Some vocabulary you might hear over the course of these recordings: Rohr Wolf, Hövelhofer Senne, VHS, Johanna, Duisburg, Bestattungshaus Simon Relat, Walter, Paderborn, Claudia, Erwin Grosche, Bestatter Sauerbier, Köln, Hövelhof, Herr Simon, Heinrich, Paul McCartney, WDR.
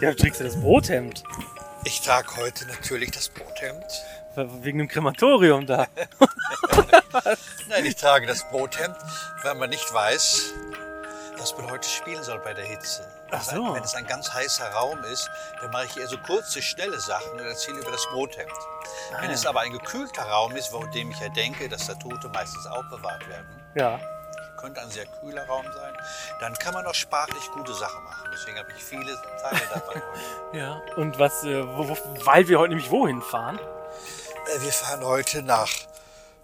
Ja, du trägst ja das Brothemd. Ich trage heute natürlich das Brothemd. Wegen dem Krematorium da. Nein, ich trage das Brothemd, weil man nicht weiß, was man heute spielen soll bei der Hitze. Ach so. Wenn es ein ganz heißer Raum ist, dann mache ich eher so kurze, schnelle Sachen und erzähle über das Brothemd. Ah, wenn es aber ein gekühlter Raum ist, von dem ich ja denke, dass da Tote meistens auch bewahrt werden, ja, könnte ein sehr kühler Raum sein, dann kann man auch sprachlich gute Sachen machen. Deswegen habe ich viele Teile dabei heute. Ja, und was, weil wir heute nämlich wohin fahren? Wir fahren heute nach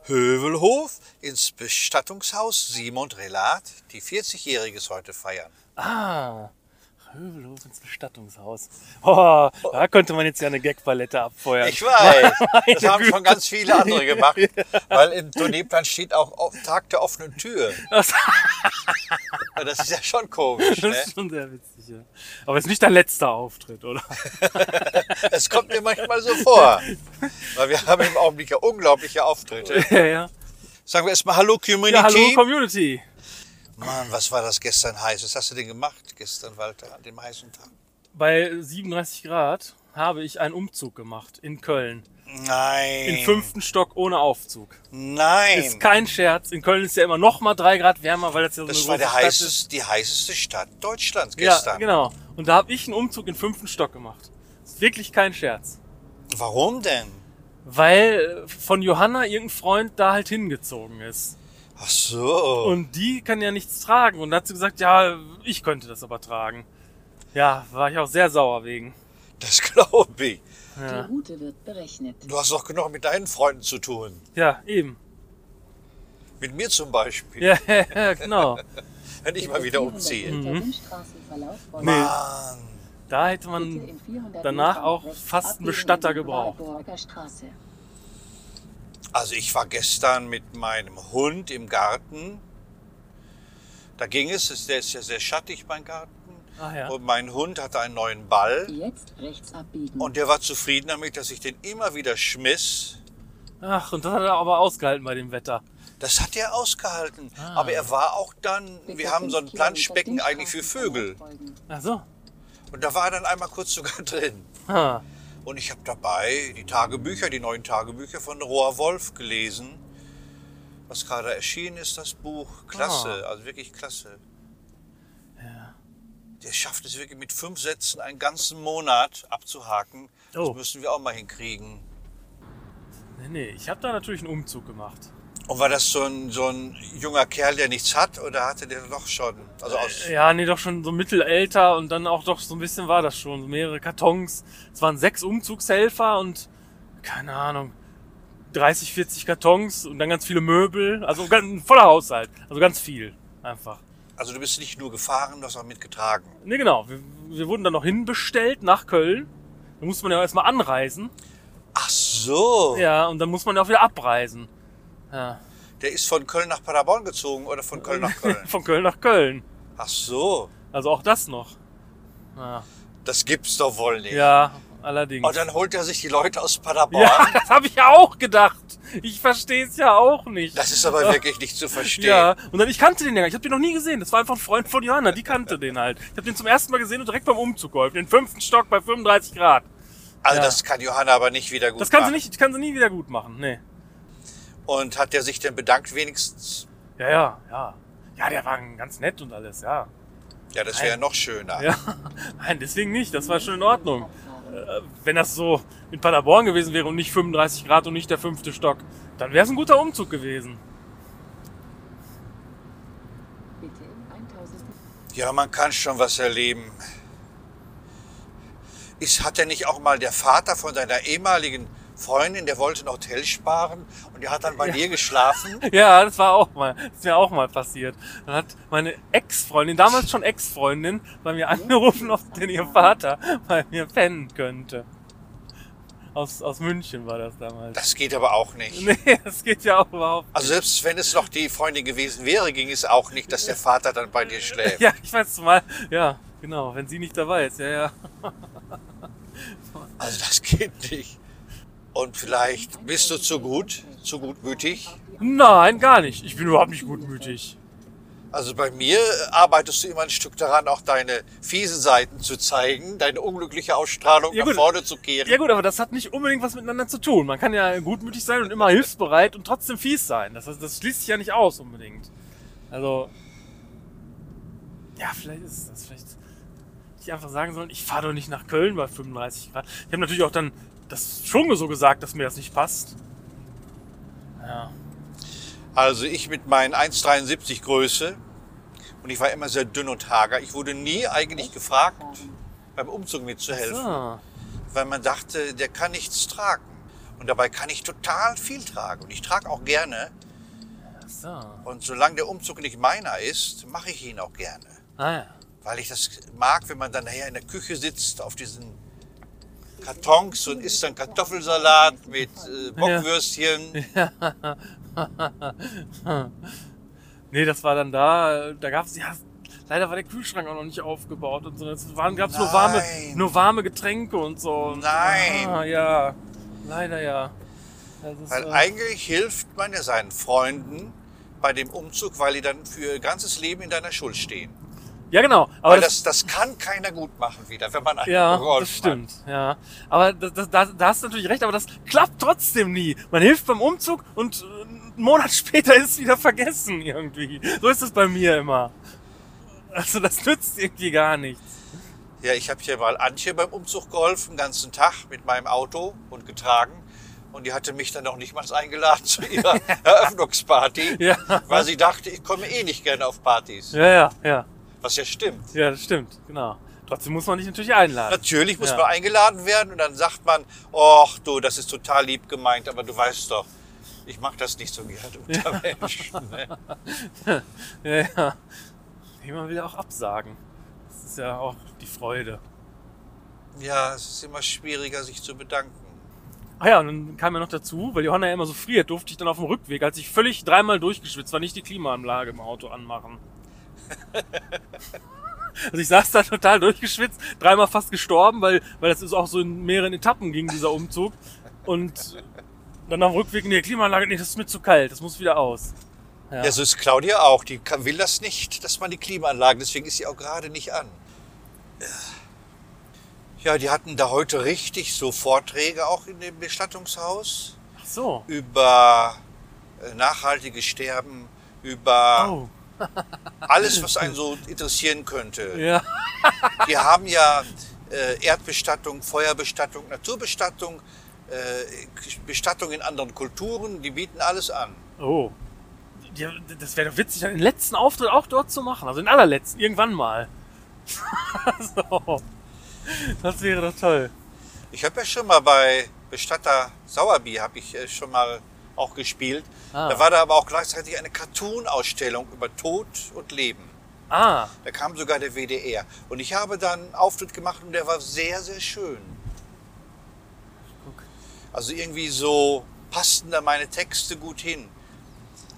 Hövelhof ins Bestattungshaus Simon Relat, die 40-Jähriges heute feiern. Ah, Hövelhof ins Bestattungshaus. Oh, da könnte man jetzt ja eine Gagpalette abfeuern. Ich weiß, das haben schon ganz viele andere gemacht, weil im Tourneeplan steht auch Tag der offenen Tür. Das ist ja schon komisch, ne? Das ist schon sehr witzig, ja. Aber es ist nicht dein letzter Auftritt, oder? Es kommt mir manchmal so vor, weil wir haben im Augenblick ja unglaubliche Auftritte. Ja, ja. Sagen wir erstmal Hallo Community. Ja, hallo Community. Mann, was war das gestern heiß? Was hast du denn gemacht gestern, Walter, an dem heißen Tag? Bei 37 Grad habe ich einen Umzug gemacht in Köln. Nein. Im 5. Stock ohne Aufzug. Nein. Ist kein Scherz. In Köln ist ja immer noch mal 3 Grad wärmer, weil das ja so das eine große Stadt ist. Das war die heißeste Stadt Deutschlands gestern. Ja, genau. Und da habe ich einen Umzug in 5. Stock gemacht. Ist wirklich kein Scherz. Warum denn? Weil von Johanna irgendein Freund da halt hingezogen ist. Ach so. Und die kann ja nichts tragen. Und da hat sie gesagt, ja, ich könnte das aber tragen. Ja, war ich auch sehr sauer wegen. Das glaube ich. Ja. Die Route wird berechnet. Du hast doch genug mit deinen Freunden zu tun. Ja, eben. Mit mir zum Beispiel. Ja, ja, genau. Wenn ich mal wieder umziehe. Mhm. Nee. Da hätte man danach auch fast einen Bestatter gebraucht. Also ich war gestern mit meinem Hund im Garten. Da ging es, der ist ja sehr schattig, mein Garten. Ach ja. Und mein Hund hatte einen neuen Ball. Jetzt rechts abbiegen. Und der war zufrieden damit, dass ich den immer wieder schmiss. Ach, und das hat er aber ausgehalten bei dem Wetter. Das hat er ausgehalten. Ah. Aber er war auch dann, wir haben so ein Planschbecken eigentlich für Vögel. Ach so. Und da war er dann einmal kurz sogar drin. Ah. Und ich habe dabei die neuen Tagebücher von Rohr Wolf gelesen, was gerade erschienen ist, das Buch. Klasse, also wirklich klasse. Ja. Der schafft es wirklich mit 5 Sätzen einen ganzen Monat abzuhaken. Oh. Das müssen wir auch mal hinkriegen. Nee, ich habe da natürlich einen Umzug gemacht. Und war das so ein junger Kerl, der nichts hat, oder hatte der doch schon? Also doch schon so mittelälter und dann auch doch so ein bisschen war das schon. So mehrere Kartons. Es waren 6 Umzugshelfer und, keine Ahnung, 30, 40 Kartons und dann ganz viele Möbel. Also ein voller Haushalt. Also ganz viel einfach. Also du bist nicht nur gefahren, du hast auch mitgetragen. Nee, genau. Wir wurden dann noch hinbestellt nach Köln. Da musste man ja erstmal anreisen. Ach so. Ja, und dann muss man ja auch wieder abreisen. Ja. Der ist von Köln nach Paderborn gezogen oder von Köln nach Köln? Von Köln nach Köln. Ach so. Also auch das noch. Ja. Das gibt's doch wohl nicht. Ja, allerdings. Und dann holt er sich die Leute aus Paderborn. Ja, das habe ich ja auch gedacht. Ich verstehe es ja auch nicht. Das ist aber wirklich nicht zu verstehen. Ja, und dann, ich kannte den ja gar nicht. Ich habe den noch nie gesehen. Das war einfach ein Freund von Johanna. Die kannte den halt. Ich habe den zum ersten Mal gesehen und direkt beim Umzug geholfen. Den 5. Stock bei 35 Grad. Also Das kann Johanna aber nicht wieder gut machen. Das kann sie nie wieder gut machen, nee. Und hat der sich denn bedankt wenigstens? Ja. Ja, der war ganz nett und alles, ja. Ja, das wäre ja noch schöner. Ja. Nein, deswegen nicht. Das war schon in Ordnung. Wenn das so in Paderborn gewesen wäre und nicht 35 Grad und nicht der 5. Stock, dann wäre es ein guter Umzug gewesen. Ja, man kann schon was erleben. Hat denn nicht auch mal der Vater von seiner ehemaligen Freundin, der wollte ein Hotel sparen und der hat dann bei dir geschlafen. Ja, das ist mir auch mal passiert. Dann hat meine Ex-Freundin, damals schon Ex-Freundin, bei mir angerufen, ob denn ihr Vater bei mir pennen könnte. Aus München war das damals. Das geht aber auch nicht. Nee, das geht ja auch überhaupt nicht. Also selbst wenn es noch die Freundin gewesen wäre, ging es auch nicht, dass der Vater dann bei dir schläft. Ja, ich weiß mal. Ja, genau, wenn sie nicht dabei ist, ja. Also das geht nicht. Und vielleicht bist du zu gutmütig? Nein, gar nicht. Ich bin überhaupt nicht gutmütig. Also bei mir arbeitest du immer ein Stück daran, auch deine fiesen Seiten zu zeigen, deine unglückliche Ausstrahlung nach vorne zu kehren. Ja gut, aber das hat nicht unbedingt was miteinander zu tun. Man kann ja gutmütig sein und immer hilfsbereit und trotzdem fies sein. Das schließt sich ja nicht aus unbedingt. Also, ja, vielleicht ist das vielleicht... Ich einfach sagen sollen, ich fahre doch nicht nach Köln bei 35 Grad. Ich habe natürlich auch dann das schon so gesagt, dass mir das nicht passt. Ja. Also ich mit meinen 1,73 Größe, und ich war immer sehr dünn und hager, ich wurde nie eigentlich gefragt, beim Umzug mitzuhelfen, weil man dachte, der kann nichts tragen. Und dabei kann ich total viel tragen und ich trage auch gerne. Und solange der Umzug nicht meiner ist, mache ich ihn auch gerne. Weil ich das mag, wenn man dann nachher in der Küche sitzt, auf diesen Kartons und isst dann Kartoffelsalat mit Bockwürstchen. Ja. Nee, das war dann da gab's, ja, leider war der Kühlschrank auch noch nicht aufgebaut und so. Es gab's nur warme Getränke und so. Nein. Ja, leider ja. Weil eigentlich hilft man ja seinen Freunden bei dem Umzug, weil die dann für ihr ganzes Leben in deiner Schuld stehen. Ja, genau. Aber weil das kann keiner gut machen wieder, wenn man einen Rohr das stimmt, macht. Ja. Aber da hast du natürlich recht, aber das klappt trotzdem nie. Man hilft beim Umzug und einen Monat später ist es wieder vergessen irgendwie. So ist es bei mir immer. Also das nützt irgendwie gar nichts. Ja, ich habe hier mal Antje beim Umzug geholfen, den ganzen Tag mit meinem Auto und getragen. Und die hatte mich dann auch nicht mal eingeladen zu ihrer Eröffnungsparty, weil sie dachte, ich komme eh nicht gerne auf Partys. Ja. Was ja stimmt. Ja, das stimmt, genau. Trotzdem muss man dich natürlich einladen. Natürlich muss man eingeladen werden und dann sagt man, ach du, das ist total lieb gemeint, aber du weißt doch, ich mache das nicht so gerne unter Menschen. Ne? Ja. Man will ja auch absagen. Das ist ja auch die Freude. Ja, es ist immer schwieriger, sich zu bedanken. Ach ja, und dann kam ja noch dazu, weil Johanna ja immer so friert, durfte ich dann auf dem Rückweg, als ich völlig dreimal durchgeschwitzt war, nicht die Klimaanlage im Auto anmachen. Also ich saß da total durchgeschwitzt, dreimal fast gestorben, weil das ist auch so in mehreren Etappen ging, dieser Umzug. Und dann auf dem Rückweg in die Klimaanlage, nee, das ist mir zu kalt, das muss wieder aus. Ja, so ist Claudia auch, die will das nicht, dass man die Klimaanlage, deswegen ist sie auch gerade nicht an. Ja, die hatten da heute richtig so Vorträge auch in dem Bestattungshaus. Ach so. Über nachhaltiges Sterben, über... Oh. Alles, was einen so interessieren könnte. Ja. Wir haben ja Erdbestattung, Feuerbestattung, Naturbestattung, Bestattung in anderen Kulturen, die bieten alles an. Oh. Ja, das wäre doch witzig, den letzten Auftritt auch dort zu machen. Also den allerletzten, irgendwann mal. So. Das wäre doch toll. Ich habe ja schon mal bei Bestatter Sauerbier, auch gespielt. Da war da aber auch gleichzeitig eine Cartoon-Ausstellung über Tod und Leben. Da kam sogar der WDR. Und ich habe dann einen Auftritt gemacht und der war sehr, sehr schön. Guck. Also irgendwie so passten da meine Texte gut hin.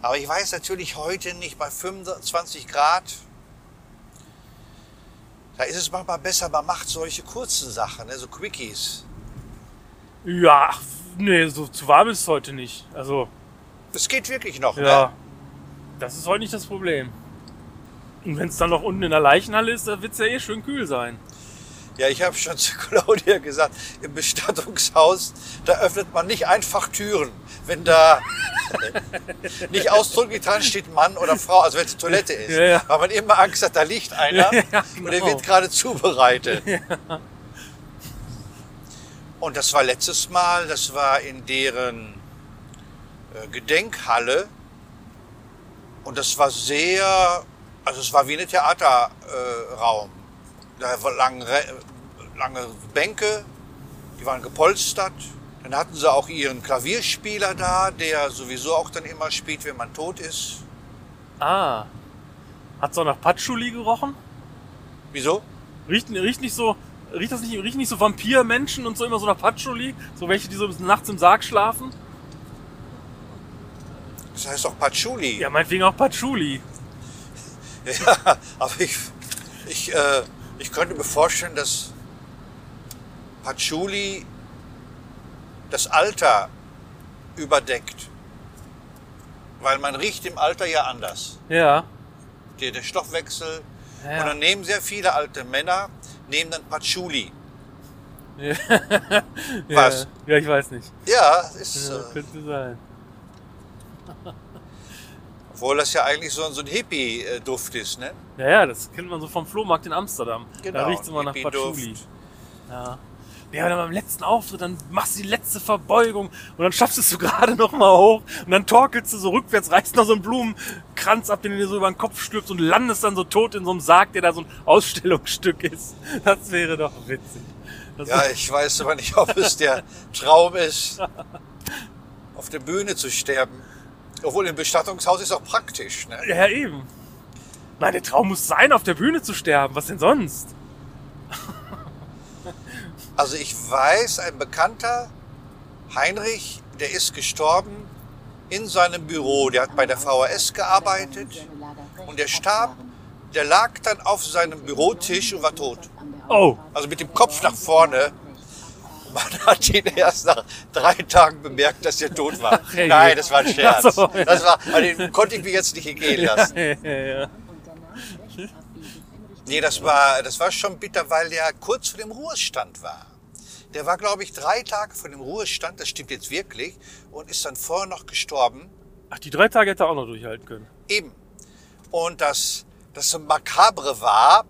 Aber ich weiß natürlich heute nicht, bei 25 Grad, da ist es manchmal besser, man macht solche kurzen Sachen, so Quickies. Ja, nee, so zu warm ist es heute nicht. Also. Das geht wirklich noch, ja. Ne? Das ist heute nicht das Problem. Und wenn es dann noch unten in der Leichenhalle ist, dann wird es ja eh schön kühl sein. Ja, ich habe schon zu Claudia gesagt, im Bestattungshaus, da öffnet man nicht einfach Türen. Wenn da nicht ausdrücklich dran steht Mann oder Frau, also wenn es eine Toilette ist. Ja. Weil man immer Angst hat, da liegt einer genau. Und der wird gerade zubereitet. Ja. Und das war letztes Mal, das war in deren Gedenkhalle. Und das war es war wie ein Theaterraum. Da waren lange Bänke, die waren gepolstert. Dann hatten sie auch ihren Klavierspieler da, der sowieso auch dann immer spielt, wenn man tot ist. Hat's auch nach Patchouli gerochen? Wieso? Riecht nicht so Vampirmenschen und so immer so nach Patchouli? So welche, die so nachts im Sarg schlafen? Das heißt auch Patchouli. Ja, meinetwegen auch Patchouli. Ja, aber ich könnte mir vorstellen, dass Patchouli das Alter überdeckt. Weil man riecht im Alter ja anders. Ja. der Stoffwechsel. Ja. Und dann nehmen sehr viele alte Männer, nehmen dann Patchouli. Ja. Was? Ja, ich weiß nicht. Ja, ist. Ja, könnte sein. Obwohl das ja eigentlich so ein Hippie-Duft ist, ne? Ja, ja, das kennt man so vom Flohmarkt in Amsterdam. Genau, da riecht es immer nach Patchouli. Ja. Ja, dann beim letzten Auftritt, dann machst du die letzte Verbeugung und dann schaffst du es so gerade noch mal hoch und dann torkelst du so rückwärts, reißt noch so einen Blumenkranz ab, den du dir so über den Kopf stülpst und landest dann so tot in so einem Sarg, der da so ein Ausstellungsstück ist. Das wäre doch witzig. Das ja, ich weiß aber nicht, ob es der Traum ist, auf der Bühne zu sterben. Obwohl, im Bestattungshaus ist auch praktisch, ne? Ja, eben. Nein, der Traum muss sein, auf der Bühne zu sterben. Was denn sonst? Also ich weiß, ein Bekannter, Heinrich, der ist gestorben in seinem Büro. Der hat bei der VHS gearbeitet und der starb, der lag dann auf seinem Bürotisch und war tot. Oh. Also mit dem Kopf nach vorne. Man hat ihn erst nach 3 Tagen bemerkt, dass er tot war. Nein, das war ein Scherz. Das war, also den konnte ich mir jetzt nicht entgehen lassen. Nee, das war schon bitter, weil der kurz vor dem Ruhestand war. Der war, glaube ich, 3 Tage vor dem Ruhestand, das stimmt jetzt wirklich, und ist dann vorher noch gestorben. Ach, die 3 Tage hätte er auch noch durchhalten können. Eben. Und das so makabre war,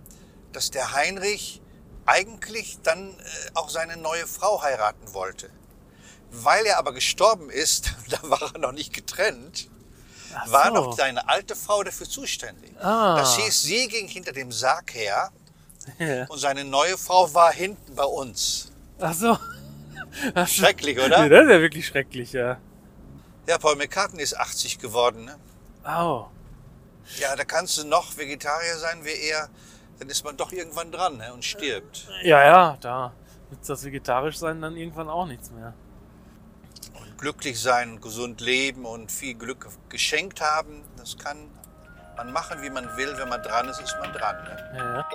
dass der Heinrich eigentlich dann auch seine neue Frau heiraten wollte. Weil er aber gestorben ist, da war er noch nicht getrennt. Ach so. War noch seine alte Frau dafür zuständig. Ah. Das hieß, sie ging hinter dem Sarg her, yeah, und seine neue Frau war hinten bei uns. Ach so. Ach, schrecklich, oder? Ja, das ist ja wirklich schrecklich, ja. Ja, Paul McCartney ist 80 geworden, ne? Oh. Ja, da kannst du noch Vegetarier sein wie er, dann ist man doch irgendwann dran, ne, und stirbt. Ja, ja, da wird das vegetarisch sein dann irgendwann auch nichts mehr. Glücklich sein, gesund leben und viel Glück geschenkt haben, das kann man machen, wie man will. Wenn man dran ist, ist man dran. Ne? Ja.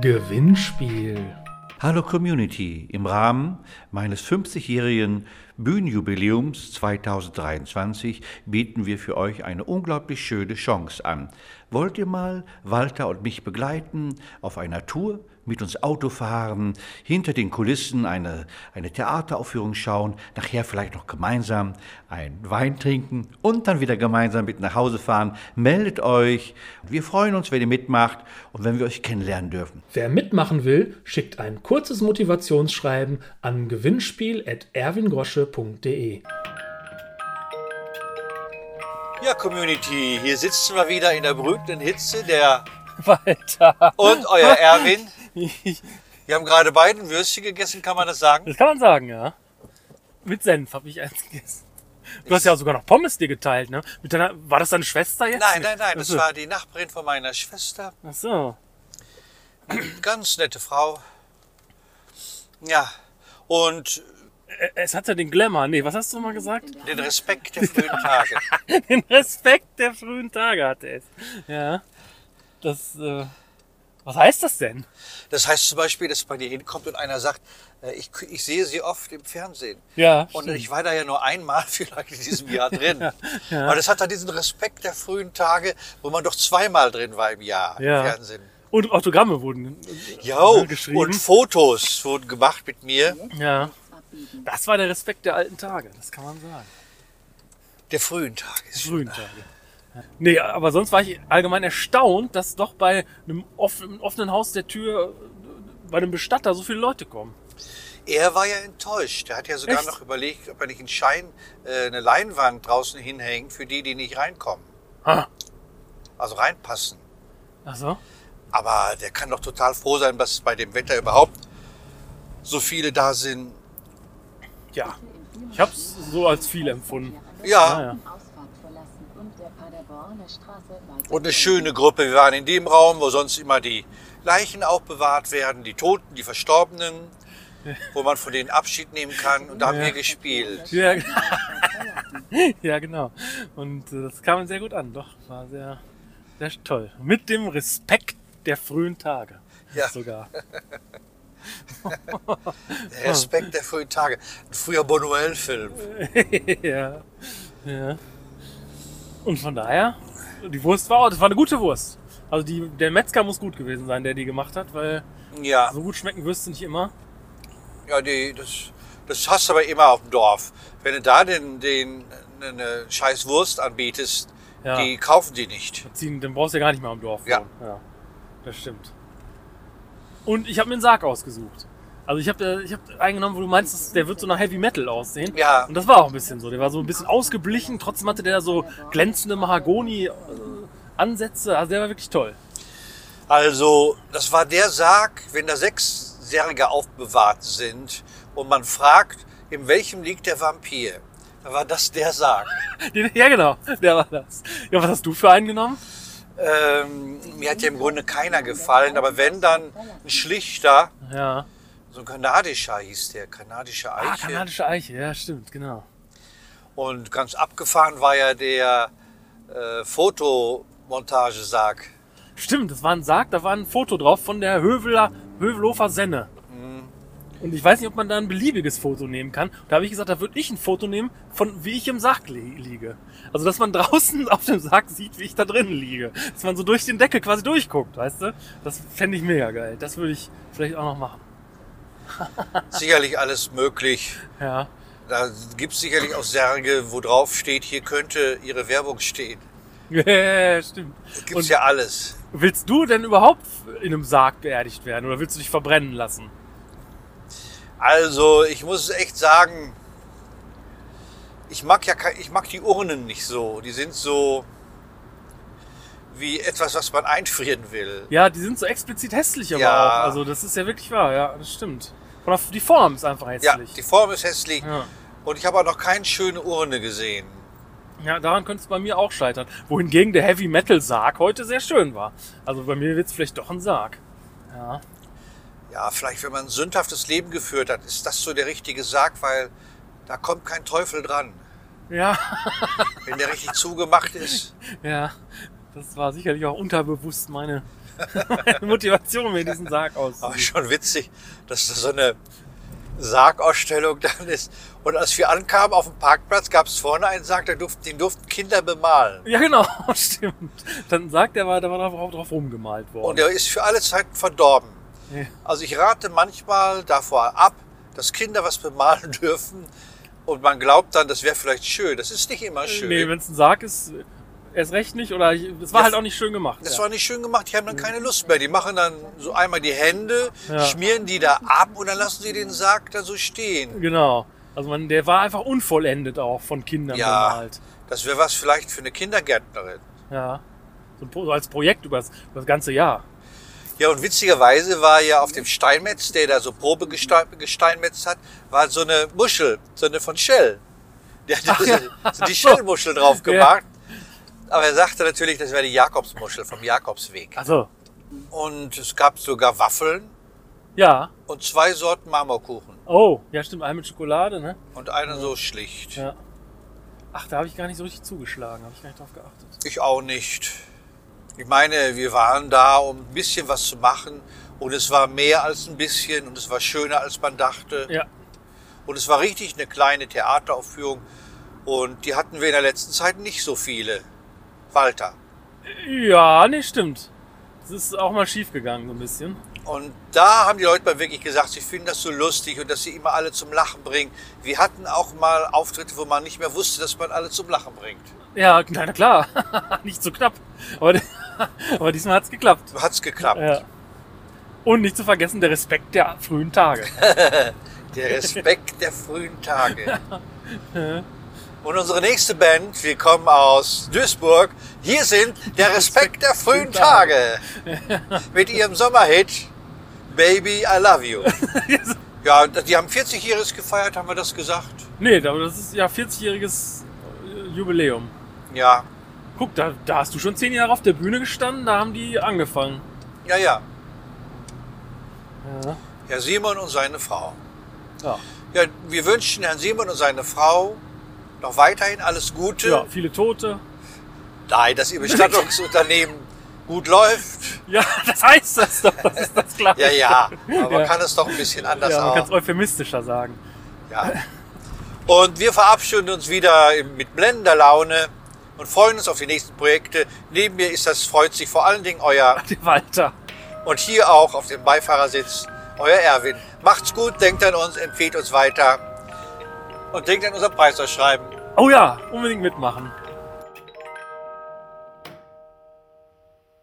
Gewinnspiel. Hallo Community, im Rahmen meines 50-jährigen Bühnenjubiläums 2023 bieten wir für euch eine unglaublich schöne Chance an. Wollt ihr mal Walter und mich begleiten auf einer Tour? Mit uns Auto fahren, hinter den Kulissen eine Theateraufführung schauen, nachher vielleicht noch gemeinsam einen Wein trinken und dann wieder gemeinsam mit nach Hause fahren. Meldet euch. Wir freuen uns, wenn ihr mitmacht und wenn wir euch kennenlernen dürfen. Wer mitmachen will, schickt ein kurzes Motivationsschreiben an gewinnspiel@erwingrosche.de. Ja, Community, hier sitzen wir wieder in der brütenden Hitze, der Walter und euer Erwin. Wir haben gerade beide ein Würstchen gegessen, kann man das sagen? Das kann man sagen, ja. Mit Senf habe ich eins gegessen. Du hast ja sogar noch Pommes dir geteilt, ne? War das deine Schwester jetzt? Nein, das war die Nachbarin von meiner Schwester. Ach so. Ganz nette Frau. Ja, und... Es hat ja den Glamour, nee, was hast du mal gesagt? Den Respekt der frühen Tage. Den Respekt der frühen Tage hatte es. Ja, das... Was heißt das denn? Das heißt zum Beispiel, dass man hier hinkommt und einer sagt, ich sehe sie oft im Fernsehen. Ja. Und stimmt. Ich war da ja nur einmal vielleicht in diesem Jahr drin. Ja. Aber das hat dann diesen Respekt der frühen Tage, wo man doch 2-mal drin war im Jahr, ja, im Fernsehen. Und Autogramme wurden geschrieben. Und Fotos wurden gemacht mit mir. Ja. Das war der Respekt der alten Tage, das kann man sagen. Der frühen Tage. Der frühen Tage. Nee, aber sonst war ich allgemein erstaunt, dass doch bei einem offenen Haus der Tür bei einem Bestatter so viele Leute kommen. Er war ja enttäuscht. Er hat ja sogar noch überlegt, ob er nicht einen Schein, eine Leinwand draußen hinhängt für die nicht reinkommen. Ha. Also reinpassen. Ach so. Aber der kann doch total froh sein, dass bei dem Wetter überhaupt so viele da sind. Ja, ich hab's so als viel empfunden. Ja. Und eine schöne Gruppe. Wir waren in dem Raum, wo sonst immer die Leichen aufbewahrt werden, die Toten, die Verstorbenen, wo man von denen Abschied nehmen kann. Und da haben wir gespielt. Ja, genau. Und das kam sehr gut an. Doch, war sehr, sehr toll. Mit dem Respekt der frühen Tage sogar. Der Respekt der frühen Tage. Ein früher Bonnoel-Film. Ja. Und von daher, die Wurst war, das war eine gute Wurst. Also der Metzger muss gut gewesen sein, der die gemacht hat, weil ja, so gut schmecken Würste nicht immer. Ja, das hast du aber immer auf dem Dorf. Wenn du da eine scheiß Wurst anbietest, ja, die kaufen die nicht. Dann brauchst du ja gar nicht mehr am Dorf. Ja. Ja, das stimmt. Und ich habe mir einen Sarg ausgesucht. Also ich hab eingenommen, wo du meinst, der wird so nach Heavy Metal aussehen. Ja. Und das war auch ein bisschen so. Der war so ein bisschen ausgeblichen, trotzdem hatte der so glänzende Mahagoni-Ansätze. Also der war wirklich toll. Also das war der Sarg, wenn da 6 Särge aufbewahrt sind und man fragt, in welchem liegt der Vampir? Dann war das der Sarg. Ja genau, der war das. Ja, was hast du für einen genommen? Mir hat ja im Grunde keiner gefallen, aber wenn, dann ein schlichter. Ja. So ein kanadischer hieß der, kanadische Eiche. Ah, kanadische Eiche, ja stimmt, genau. Und ganz abgefahren war ja der Fotomontagesarg. Stimmt, das war ein Sarg, da war ein Foto drauf von der Hövelhofer Senne. Mhm. Und ich weiß nicht, ob man da ein beliebiges Foto nehmen kann. Da habe ich gesagt, da würde ich ein Foto nehmen, von wie ich im Sarg liege. Also, dass man draußen auf dem Sarg sieht, wie ich da drinnen liege. Dass man so durch den Deckel quasi durchguckt, weißt du? Das fände ich mega geil. Das würde ich vielleicht auch noch machen. Sicherlich alles möglich. Ja. Da gibt es sicherlich auch Särge, wo drauf steht, hier könnte Ihre Werbung stehen. Ja, stimmt. Da gibt es ja alles. Willst du denn überhaupt in einem Sarg beerdigt werden oder willst du dich verbrennen lassen? Also, ich muss echt sagen, ich mag die Urnen nicht so. Die sind so wie etwas, was man einfrieren will. Ja, die sind so explizit hässlich aber ja, auch. Also das ist ja wirklich wahr, ja, das stimmt. Und die Form ist einfach hässlich. Ja, die Form ist hässlich. Ja. Und ich habe auch noch keine schöne Urne gesehen. Ja, daran könnte es bei mir auch scheitern. Wohingegen der Heavy-Metal-Sarg heute sehr schön war. Also bei mir wird es vielleicht doch ein Sarg. Ja. Ja, vielleicht wenn man ein sündhaftes Leben geführt hat, ist das so der richtige Sarg, weil da kommt kein Teufel dran. Ja. Wenn der richtig zugemacht ist. Ja. Das war sicherlich auch unterbewusst meine Motivation, mir diesen Sarg auszusuchen. Aber schon witzig, dass das so eine Sargausstellung dann ist. Und als wir ankamen auf dem Parkplatz, gab es vorne einen Sarg, den durften Kinder bemalen. Ja genau, stimmt. Dann sagt er, da war drauf rumgemalt worden. Und der ist für alle Zeiten verdorben. Ja. Also ich rate manchmal davor ab, dass Kinder was bemalen dürfen. Und man glaubt dann, das wäre vielleicht schön. Das ist nicht immer schön. Nee, wenn es ein Sarg ist... Erst recht nicht, oder es war halt auch nicht schön gemacht. Das war nicht schön gemacht, die haben dann keine Lust mehr. Die machen dann so einmal die Hände, schmieren die da ab und dann lassen sie den Sarg da so stehen. Genau, also der war einfach unvollendet auch von Kindern bemalt. Das wäre was vielleicht für eine Kindergärtnerin. Ja, so als Projekt über das ganze Jahr. Ja, und witzigerweise war ja auf dem Steinmetz, der da so Probe gesteinmetzt hat, war so eine Muschel, so eine von Shell. Der hat so die Shell-Muschel drauf gemacht. Ja. Aber er sagte natürlich, das wäre die Jakobsmuschel vom Jakobsweg. Ach so. Und es gab sogar Waffeln. Ja. Und 2 Sorten Marmorkuchen. Oh, ja stimmt, eine mit Schokolade, ne? Und eine so schlicht. Ja. Ach, da habe ich gar nicht so richtig zugeschlagen, habe ich gar nicht drauf geachtet. Ich auch nicht. Ich meine, wir waren da, um ein bisschen was zu machen. Und es war mehr als ein bisschen und es war schöner, als man dachte. Ja. Und es war richtig eine kleine Theateraufführung. Und die hatten wir in der letzten Zeit nicht so viele. Walter. Ja, nee, stimmt. Das ist auch mal schief gegangen, so ein bisschen. Und da haben die Leute mal wirklich gesagt, sie finden das so lustig und dass sie immer alle zum Lachen bringen. Wir hatten auch mal Auftritte, wo man nicht mehr wusste, dass man alle zum Lachen bringt. Ja, na klar. Nicht so knapp. Aber diesmal hat's geklappt. Hat's geklappt. Ja. Und nicht zu vergessen, der Respekt der frühen Tage. Der Respekt der frühen Tage. Und unsere nächste Band, wir kommen aus Duisburg, hier sind der Respekt der frühen Tage mit ihrem Sommerhit Baby, I Love You. Ja, die haben 40-jähriges gefeiert, haben wir das gesagt? Nee, aber das ist ja 40-jähriges Jubiläum. Ja. Guck, da hast du schon 10 Jahre auf der Bühne gestanden, da haben die angefangen. Ja, ja. Ja. Herr Simon und seine Frau. Ja. Ja, wir wünschen Herrn Simon und seine Frau noch weiterhin alles Gute. Ja, viele Tote. Nein, dass Ihr Bestattungsunternehmen gut läuft. Ja, das heißt das doch. Das ist das Gleiche. Ja, ja. Aber man kann es doch ein bisschen anders sagen. Ja, man kann es euphemistischer sagen. Ja. Und wir verabschieden uns wieder mit blendender Laune und freuen uns auf die nächsten Projekte. Neben mir freut sich vor allen Dingen euer Walter. Und hier auch auf dem Beifahrersitz euer Erwin. Macht's gut, denkt an uns, empfehlt uns weiter und denkt an unser Preisausschreiben. Oh ja, unbedingt mitmachen.